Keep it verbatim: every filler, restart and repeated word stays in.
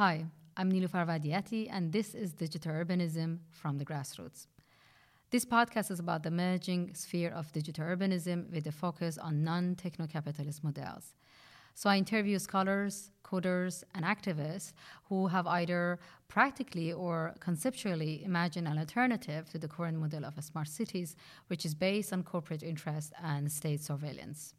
Hi, I'm Niloufar Vadiati, and this is Digital Urbanism from the Grassroots. This podcast is about the emerging sphere of digital urbanism with a focus on non-techno-capitalist models. So I interview scholars, coders, and activists who have either practically or conceptually imagined an alternative to the current model of smart cities, which is based on corporate interest and state surveillance.